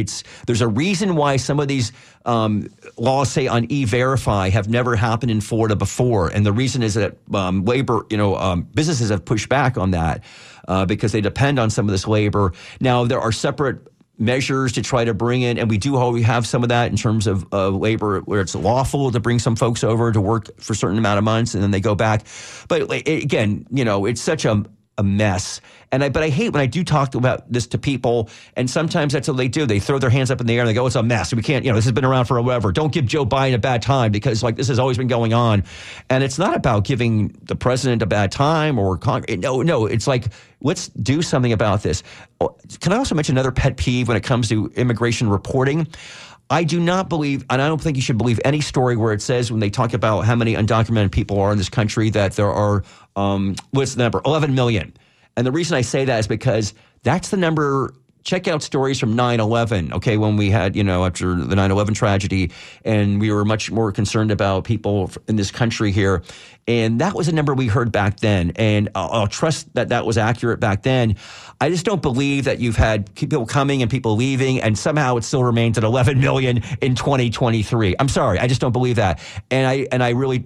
There's a reason why some of these laws, say on e-verify, have never happened in Florida before. And the reason is that businesses have pushed back on that because they depend on some of this labor. Now, there are separate measures to try to bring in, and we do already have some of that in terms of labor, where it's lawful to bring some folks over to work for a certain amount of months and then they go back. But again, it's such a mess. But I hate when I do talk about this to people, and sometimes that's what they do. They throw their hands up in the air and they go, it's a mess. We can't, this has been around forever. Don't give Joe Biden a bad time because this has always been going on. And it's not about giving the president a bad time or Congress. No, it's like, let's do something about this. Can I also mention another pet peeve when it comes to immigration reporting? I do not believe, and I don't think you should believe any story where it says, when they talk about how many undocumented people are in this country, that there are, what's the number? 11 million. And the reason I say that is because that's the number. Check out stories from 9/11, okay, when we had, after the 9/11 tragedy, and we were much more concerned about people in this country here. And that was a number we heard back then. And I'll trust that that was accurate back then. I just don't believe that you've had people coming and people leaving, and somehow it still remains at 11 million in 2023. I'm sorry. I just don't believe that. And I really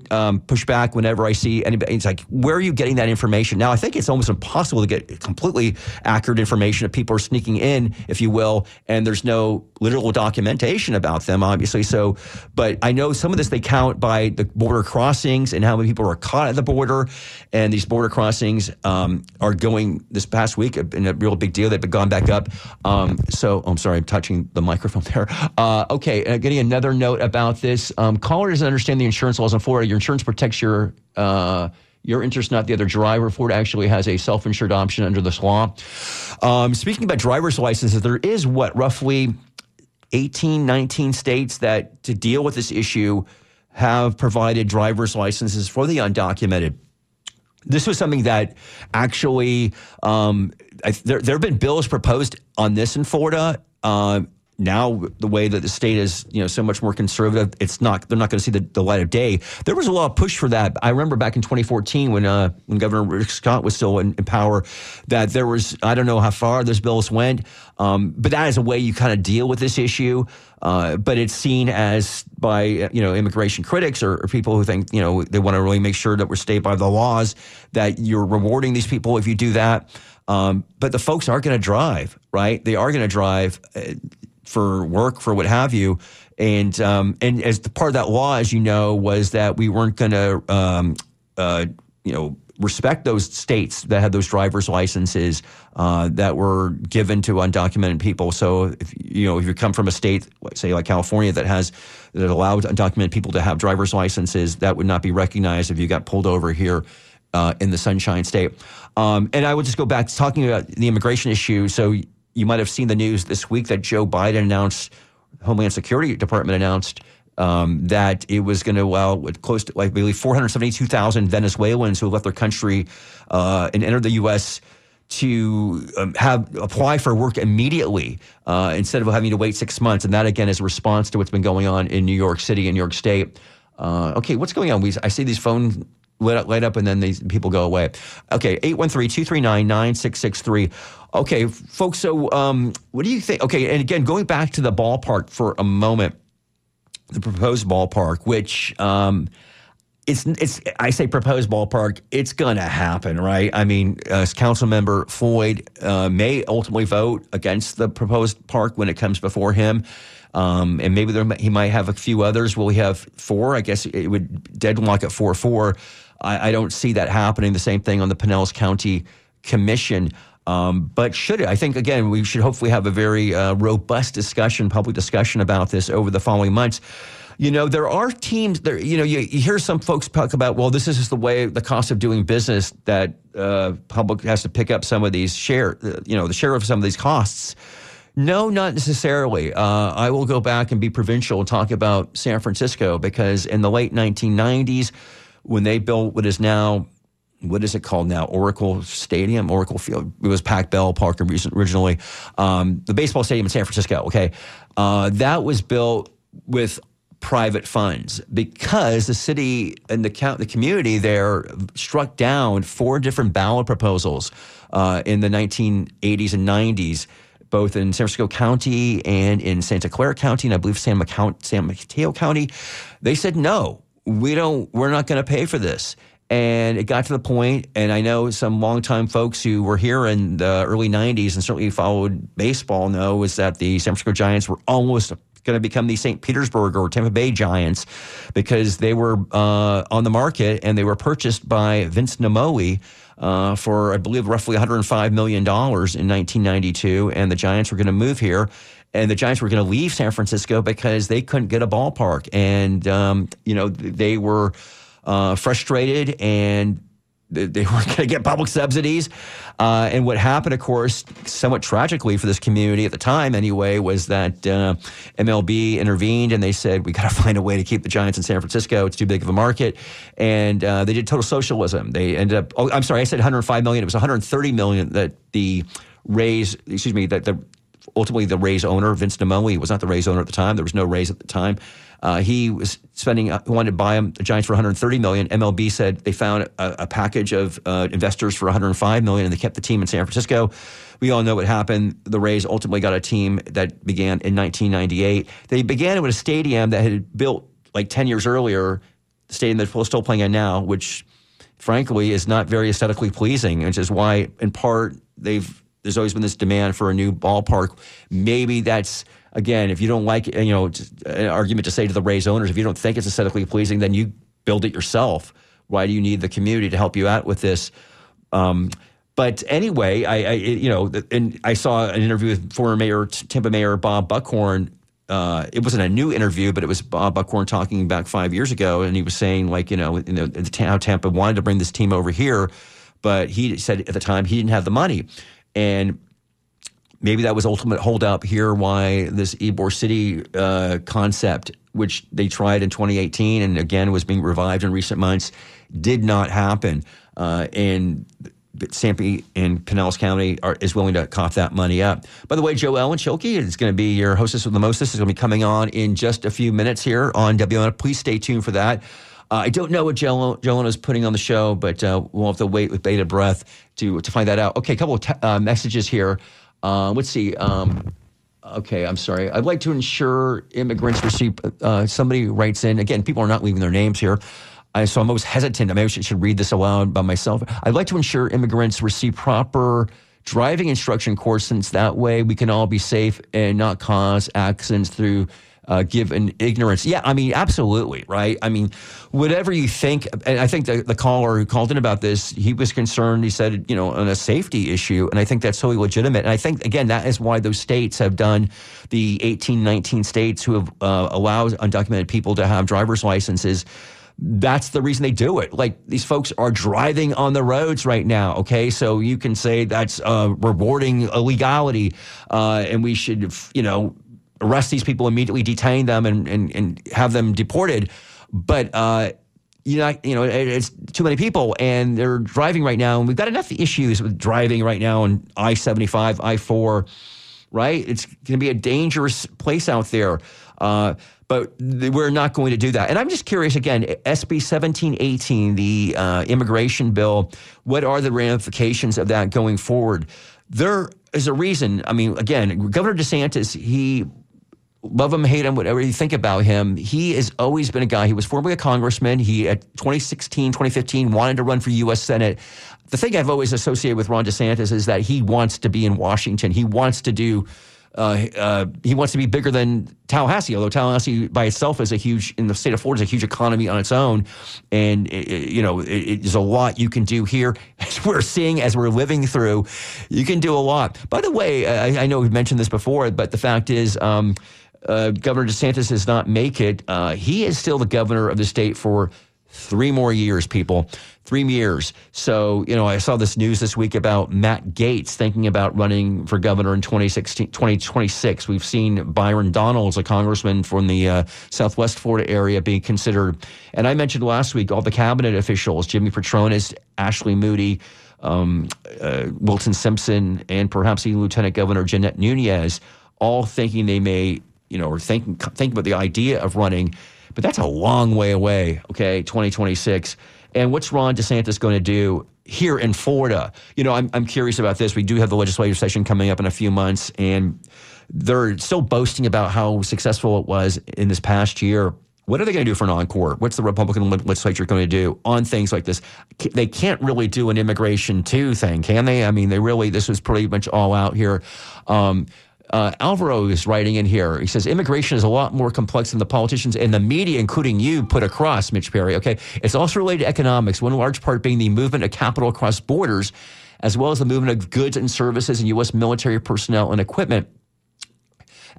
push back whenever I see anybody. It's like, where are you getting that information? Now, I think it's almost impossible to get completely accurate information if people are sneaking in, if you will, and there's no literal documentation about them, obviously. So, but I know some of this, they count by the border crossings and how many people are caught at the border. And these border crossings are going this past week, and a real big deal. They've gone back up. I'm sorry, I'm touching the microphone there. Getting another note about this. Caller doesn't understand the insurance laws in Florida. Your insurance protects your interest, not the other driver. Florida actually has a self-insured option under this law. Speaking about driver's licenses, there is roughly 18, 19 states that, to deal with this issue, have provided driver's licenses for the undocumented. This was something that actually, there have been bills proposed on this in Florida. Now, the way that the state is, so much more conservative, they're not going to see the light of day. There was a lot of push for that. I remember back in 2014 when Governor Rick Scott was still in power, that there was, I don't know how far those bills went, but that is a way you kind of deal with this issue. But it's seen as by, immigration critics or people who think, they want to really make sure that we're stayed by the laws, that you're rewarding these people if you do that. But the folks are going to drive, right? They are going to drive for work, for what have you. And as the part of that law, as you know, was that we weren't going to, respect those states that had those driver's licenses that were given to undocumented people. So if you come from a state, say like California, that allowed undocumented people to have driver's licenses, that would not be recognized if you got pulled over here in the Sunshine State. And I would just go back to talking about the immigration issue. So you might have seen the news this week that Joe Biden announced, Homeland Security Department announced that it was going to allow close to, I believe, 472,000 Venezuelans who left their country and entered the U.S. to apply for work immediately instead of having to wait 6 months. And that, again, is a response to what's been going on in New York City and New York State. Okay, what's going on? I see these phones light up and then these people go away. Okay, 813-239-9663. Okay, folks, so what do you think? Okay, and again, going back to the ballpark for a moment, the proposed ballpark, which I say proposed ballpark, it's going to happen, right? I mean, Councilmember Floyd may ultimately vote against the proposed park when it comes before him. And maybe he might have a few others. Will he have four? I guess it would deadlock at 4-4. I don't see that happening. The same thing on the Pinellas County Commission. But should it? I think, again, we should hopefully have a very robust discussion, public discussion about this over the following months. There are teams there, you hear some folks talk about, well, this is just the way, the cost of doing business, that public has to pick up some of these the share of some of these costs. No, not necessarily. I will go back and be provincial and talk about San Francisco, because in the late 1990s, when they built Oracle Stadium, Oracle Field. It was Pac-Bell Park originally. The baseball stadium in San Francisco, okay? That was built with private funds, because the city and the community there struck down 4 different ballot proposals in the 1980s and 90s, both in San Francisco County and in Santa Clara County, and I believe San Mateo County. They said, no, we're not going to pay for this. And it got to the point, and I know some longtime folks who were here in the early 90s and certainly followed baseball know, is that the San Francisco Giants were almost going to become the St. Petersburg or Tampa Bay Giants, because they were on the market and they were purchased by Vince Naimoli for, I believe, roughly $105 million in 1992. And the Giants were going to move here. And the Giants were going to leave San Francisco because they couldn't get a ballpark. And, they were frustrated, and they weren't going to get public subsidies. And what happened, of course, somewhat tragically for this community at the time anyway, was that MLB intervened and they said, we got to find a way to keep the Giants in San Francisco. It's too big of a market. And they did total socialism. They ended up, I said 105 million. It was 130 million that ultimately the Rays owner, Vince Naimoli, was not the Rays owner at the time. There was no Rays at the time. He was wanted to buy the Giants for $130 million. MLB said they found a package of investors for $105 million, and they kept the team in San Francisco. We all know what happened. The Rays ultimately got a team that began in 1998. They began with a stadium that had built like 10 years earlier, the stadium that we're still playing in now, which frankly is not very aesthetically pleasing, which is why, in part, there's always been this demand for a new ballpark. Maybe that's, again, if you don't like, an argument to say to the Rays owners, if you don't think it's aesthetically pleasing, then you build it yourself. Why do you need the community to help you out with this? But anyway, and I saw an interview with former Tampa Mayor Bob Buckhorn. It wasn't a new interview, but it was Bob Buckhorn talking back 5 years ago, and he was saying, how Tampa wanted to bring this team over here, but he said at the time he didn't have the money. And maybe that was ultimate holdup here, why this Ybor City concept, which they tried in 2018 and again was being revived in recent months, did not happen. But St. Pete and Pinellas County is willing to cough that money up. By the way, Joellen Schilke is going to be your hostess with the mostest. Is going to be coming on in just a few minutes here on WMNF. Please stay tuned for that. I don't know what Joellen is putting on the show, but we'll have to wait with bated breath to find that out. Okay, a couple of messages here. Let's see. Okay, I'm sorry. I'd like to ensure immigrants receive somebody writes in. Again, people are not leaving their names here. So I'm always hesitant. I should read this aloud by myself. I'd like to ensure immigrants receive proper driving instruction course, since that way we can all be safe and not cause accidents through given ignorance. Yeah, absolutely, right? Whatever you think, and I think the caller who called in about this, he was concerned, he said, on a safety issue, and I think that's totally legitimate. And I think, again, that is why those states have done, the 18, 19 states who have allowed undocumented people to have driver's licenses. That's the reason they do it. Like, these folks are driving on the roads right now, okay? So you can say that's rewarding illegality, and we should, arrest these people, immediately detain them and have them deported. But, it's too many people, and they're driving right now. And we've got enough issues with driving right now on I-75, I-4, right? It's going to be a dangerous place out there. But we're not going to do that. And I'm just curious, again, SB 1718, the immigration bill, what are the ramifications of that going forward? There is a reason. Again, Governor DeSantis, he... love him, hate him, whatever you think about him, he has always been a guy. He was formerly a congressman. He, at 2016, 2015, wanted to run for U.S. Senate. The thing I've always associated with Ron DeSantis is that he wants to be in Washington. He wants to do, he wants to be bigger than Tallahassee, although Tallahassee by itself is in the state of Florida, is a huge economy on its own. And, there's a lot you can do here. As we're seeing, as we're living through, you can do a lot. By the way, I know we've mentioned this before, but the fact is, Governor DeSantis does not make it. He is still the governor of the state for 3 more years, people. 3 years. So, I saw this news this week about Matt Gaetz thinking about running for governor in 2026. We've seen Byron Donalds, a congressman from the Southwest Florida area, being considered. And I mentioned last week all the cabinet officials, Jimmy Patronis, Ashley Moody, Wilton Simpson, and perhaps even Lieutenant Governor Jeannette Nunez, all thinking they may you know, or think about the idea of running. But that's a long way away, okay, 2026. And what's Ron DeSantis going to do here in Florida? You know, I'm curious about this. We do have the legislative session coming up in a few months, and they're still boasting about how successful it was in this past year. What are they going to do for an encore? What's the Republican legislature going to do on things like this? They can't really do an immigration too thing, can they? I mean, they really, this was pretty much all out here. Alvaro is writing in here. He says, immigration is a lot more complex than the politicians and the media, including you, put across, Mitch Perry. Okay. It's also related to economics, one large part being the movement of capital across borders, as well as the movement of goods and services and U.S. military personnel and equipment.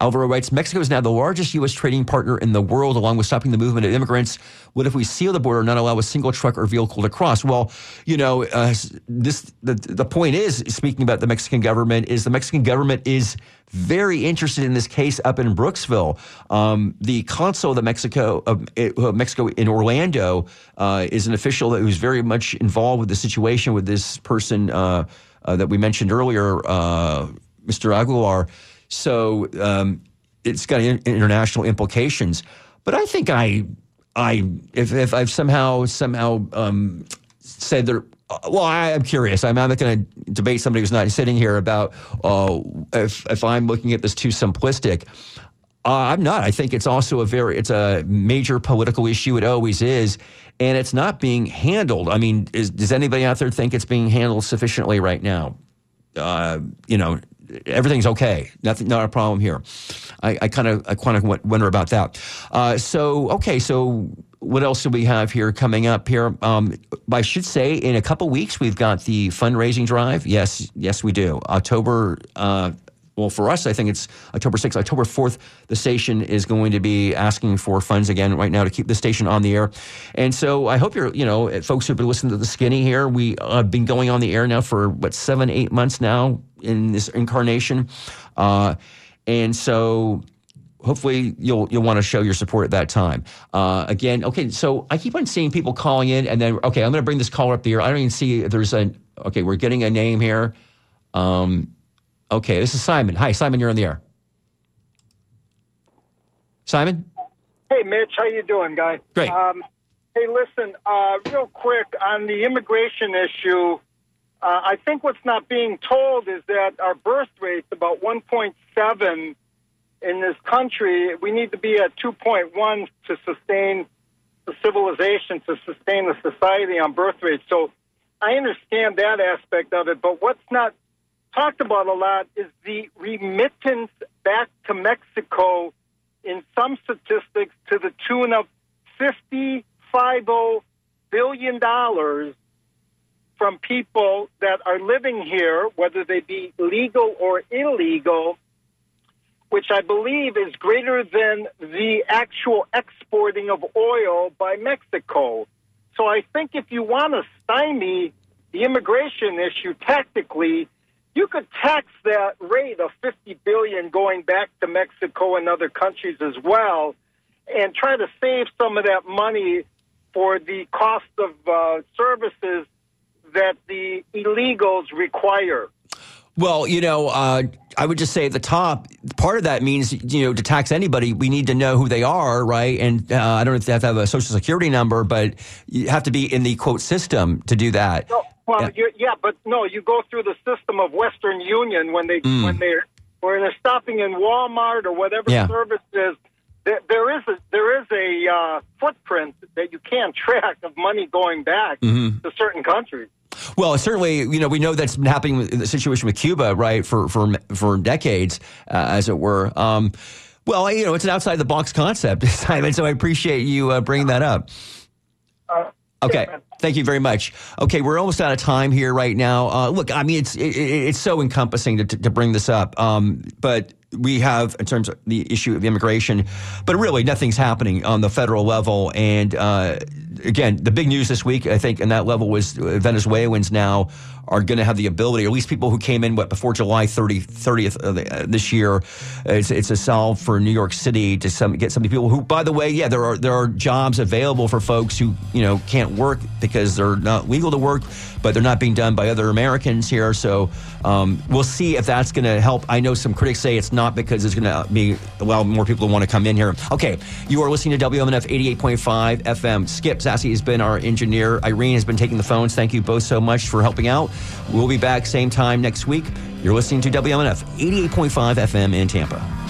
Alvaro writes, Mexico is now the largest U.S. trading partner in the world, along with stopping the movement of immigrants. What if we seal the border and not allow a single truck or vehicle to cross? Well, you know, the point is, speaking about the Mexican government, is the Mexican government is very interested in this case up in Brooksville. The consul of Mexico in Orlando is an official who's very much involved with the situation with this person that we mentioned earlier, Mr. Aguilar. So it's got international implications, but I think if I've somehow said that. Well, I'm curious. I'm not going to debate somebody who's not sitting here about if I'm looking at this too simplistic. I'm not. I think it's also it's a major political issue. It always is. And it's not being handled. I mean, does anybody out there think it's being handled sufficiently right now? You know, everything's okay. Nothing, not a problem here. I kind of wonder about that. So what else do we have here coming up here? I should say in a couple weeks, we've got the fundraising drive. Yes, we do. October, well, for us, I think it's October 6th. October 4th, the station is going to be asking for funds again right now to keep the station on the air. And so I hope you're, you know, folks who've been listening to The Skinny here, we have been going on the air now for, 7-8 months now in this incarnation. And so hopefully you'll want to show your support at that time. Again, okay, so I keep on seeing people calling in and then, okay, I'm going to bring this caller up the air. I don't even see if there's we're getting a name here. Okay, this is Simon. Hi, Simon, you're on the air. Simon? Hey, Mitch, how you doing, guy? Great. Hey, listen, real quick, on the immigration issue, I think what's not being told is that our birth rate's about 1.7 in this country. We need to be at 2.1 to sustain the civilization, to sustain the society on birth rate. So I understand that aspect of it, but what's not talked about a lot is the remittance back to Mexico in some statistics to the tune of $55 billion from people that are living here, whether they be legal or illegal, which I believe is greater than the actual exporting of oil by Mexico. So I think if you want to stymie the immigration issue tactically, you could tax that rate of $50 billion going back to Mexico and other countries as well, and try to save some of that money for the cost of services that the illegals require. Well, you know, I would just say at the top, part of that means, you know, to tax anybody, we need to know who they are, right? And I don't know if they have to have a Social Security number, but you have to be in the, quote, system to do that. No, well, yeah. You go through the system of Western Union when they're stopping in Walmart or whatever service is. There is a footprint that you can track of money going back to certain countries. Well, certainly, you know, we know that's been happening in the situation with Cuba, right, for decades, as it were. Well, you know, it's an outside-the-box concept, Simon, so I appreciate you bringing that up. Okay, thank you very much. Okay, we're almost out of time here right now. Look, I mean, it's so encompassing to bring this up, but we have, in terms of the issue of immigration, but really nothing's happening on the federal level. And again, the big news this week, I think, on that level was Venezuelans now are going to have the ability, or at least people who came in before July 30th this year. It's a solve for New York City to get some people who, by the way, there are jobs available for folks who, you know, can't work because they're not legal to work, but they're not being done by other Americans here. So we'll see if that's going to help. I know some critics say it's not. not, because there's going to be, well, more people want to come in here. Okay, you are listening to WMNF 88.5 FM. Skip Zassi has been our engineer. Irene has been taking the phones. Thank you both so much for helping out. We'll be back same time next week. You're listening to WMNF 88.5 FM in Tampa.